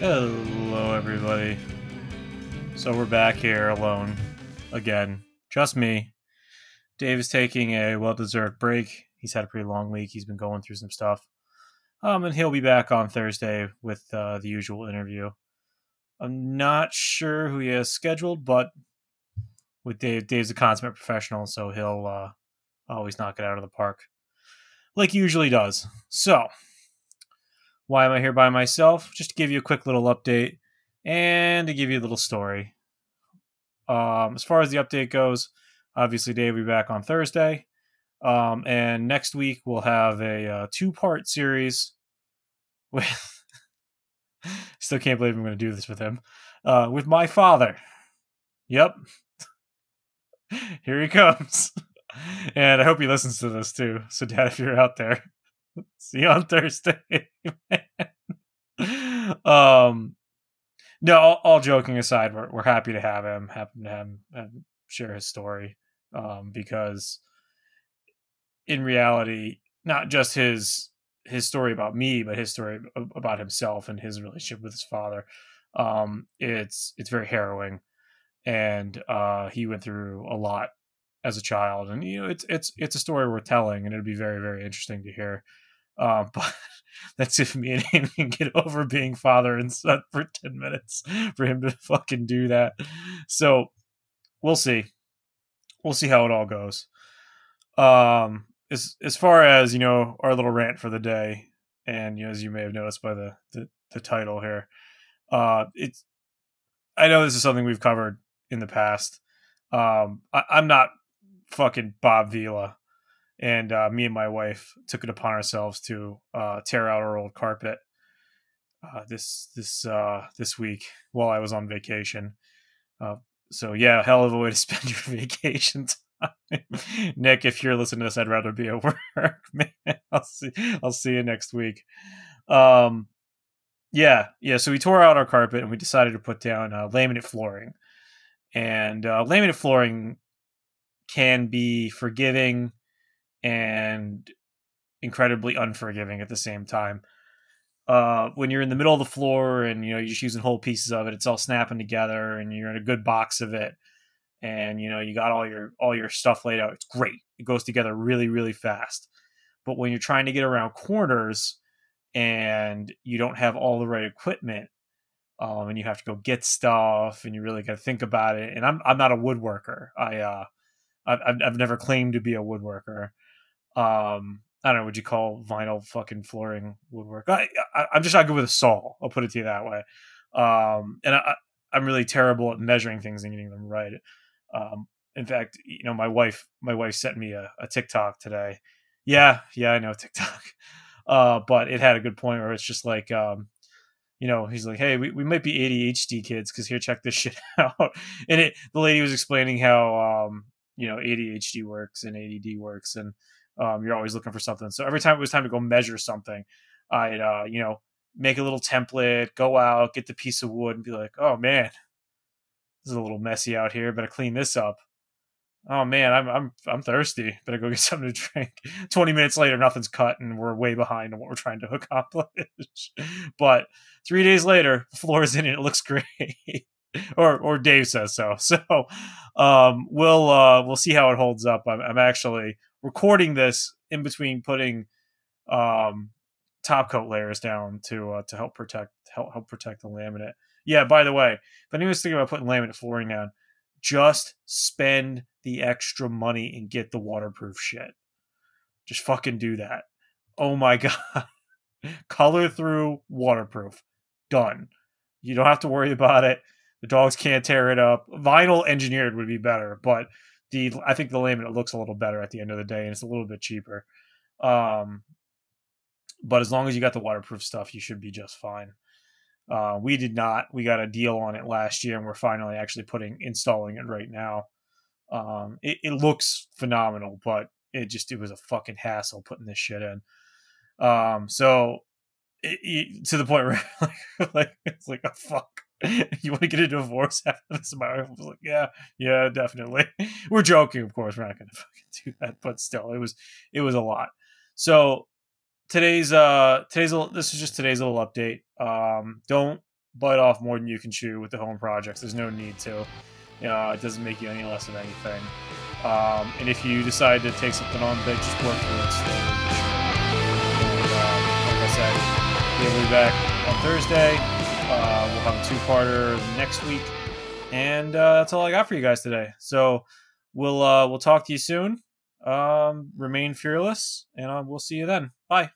Hello, everybody. So we're back here alone again. Just me. Dave is taking a well-deserved break. He's had a pretty long week. He's been going through some stuff. And he'll be back on Thursday with the usual interview. I'm not sure who he has scheduled, but with Dave's a consummate professional, so he'll always knock it out of the park, like he usually does. So, why am I here by myself? Just to give you a quick little update and to give you a little story. As far as the update goes, obviously Dave will be back on Thursday. And next week we'll have a two-part series with... Still can't believe I'm going to do this with him. With my father. Yep. Here he comes. And I hope he listens to this too. So, Dad, if you're out there, see you on Thursday. No, all joking aside, we're happy to have him. Happy to have him share his story, because in reality, not just his story about me, but his story about himself and his relationship with his father. It's very harrowing, and he went through a lot as a child, and it's a story worth telling, and it'd be very, very interesting to hear. But that's if me and him can get over being father and son for 10 minutes for him to fucking do that. So we'll see how it all goes. As far as, our little rant for the day, and as you may have noticed by the title here, I know this is something we've covered in the past. I'm not fucking Bob Vila, and me and my wife took it upon ourselves to tear out our old carpet this week while I was on vacation. So yeah, hell of a way to spend your vacation time. Nick, if you're listening to this, I'd rather be at work, man. I'll see you next week. Yeah. So we tore out our carpet and we decided to put down laminate flooring. And laminate flooring can be forgiving and incredibly unforgiving at the same time. When you're in the middle of the floor and you're just using whole pieces of it, it's all snapping together, and you're in a good box of it, and you got all your stuff laid out. It's great. It goes together really, really fast. But when you're trying to get around corners and you don't have all the right equipment, and you have to go get stuff, and you really got to think about it. And I'm not a woodworker. I've never claimed to be a woodworker. I don't know. Would you call vinyl fucking flooring woodwork? I'm just not good with a saw. I'll put it to you that way. And I'm really terrible at measuring things and getting them right. In fact, my wife sent me a TikTok today. Yeah, I know TikTok. But it had a good point where it's just like, he's like, hey, we might be ADHD kids because here, check this shit out. And the lady was explaining how, ADHD works and ADD works, and you're always looking for something. So every time it was time to go measure something, I'd, make a little template, go out, get the piece of wood and be like, oh, man, this is a little messy out here. Better clean this up. Oh, man, I'm thirsty. Better go get something to drink. 20 minutes later, nothing's cut, and we're way behind on what we're trying to accomplish. But 3 days later, the floor is in and it looks great. or Dave says so. So we'll see how it holds up. I'm actually recording this in between putting top coat layers down to help protect the laminate. Yeah, by the way, if anyone's thinking about putting laminate flooring down, just spend the extra money and get the waterproof shit. Just fucking do that. Oh my God. Color through waterproof. Done. You don't have to worry about it. The dogs can't tear it up. Vinyl engineered would be better, but I think the laminate looks a little better at the end of the day, and it's a little bit cheaper. But as long as you got the waterproof stuff, you should be just fine. We did not. We got a deal on it last year, and we're finally actually installing it right now. It looks phenomenal, but it was a fucking hassle putting this shit in. So to the point where it's like, oh, fuck, you want to get a divorce after this? My wife was like, yeah, definitely. We're joking, of course. We're not going to fucking do that, but still, it was a lot. So today's this is just today's little update. Don't bite off more than you can chew with the home projects. There's no need to. It doesn't make you any less of anything. And if you decide to take something on big, just work for it slowly. Like I said, we'll be back on Thursday. We'll have a two-parter next week. And that's all I got for you guys today. So we'll talk to you soon. Remain fearless, and we'll see you then. Bye.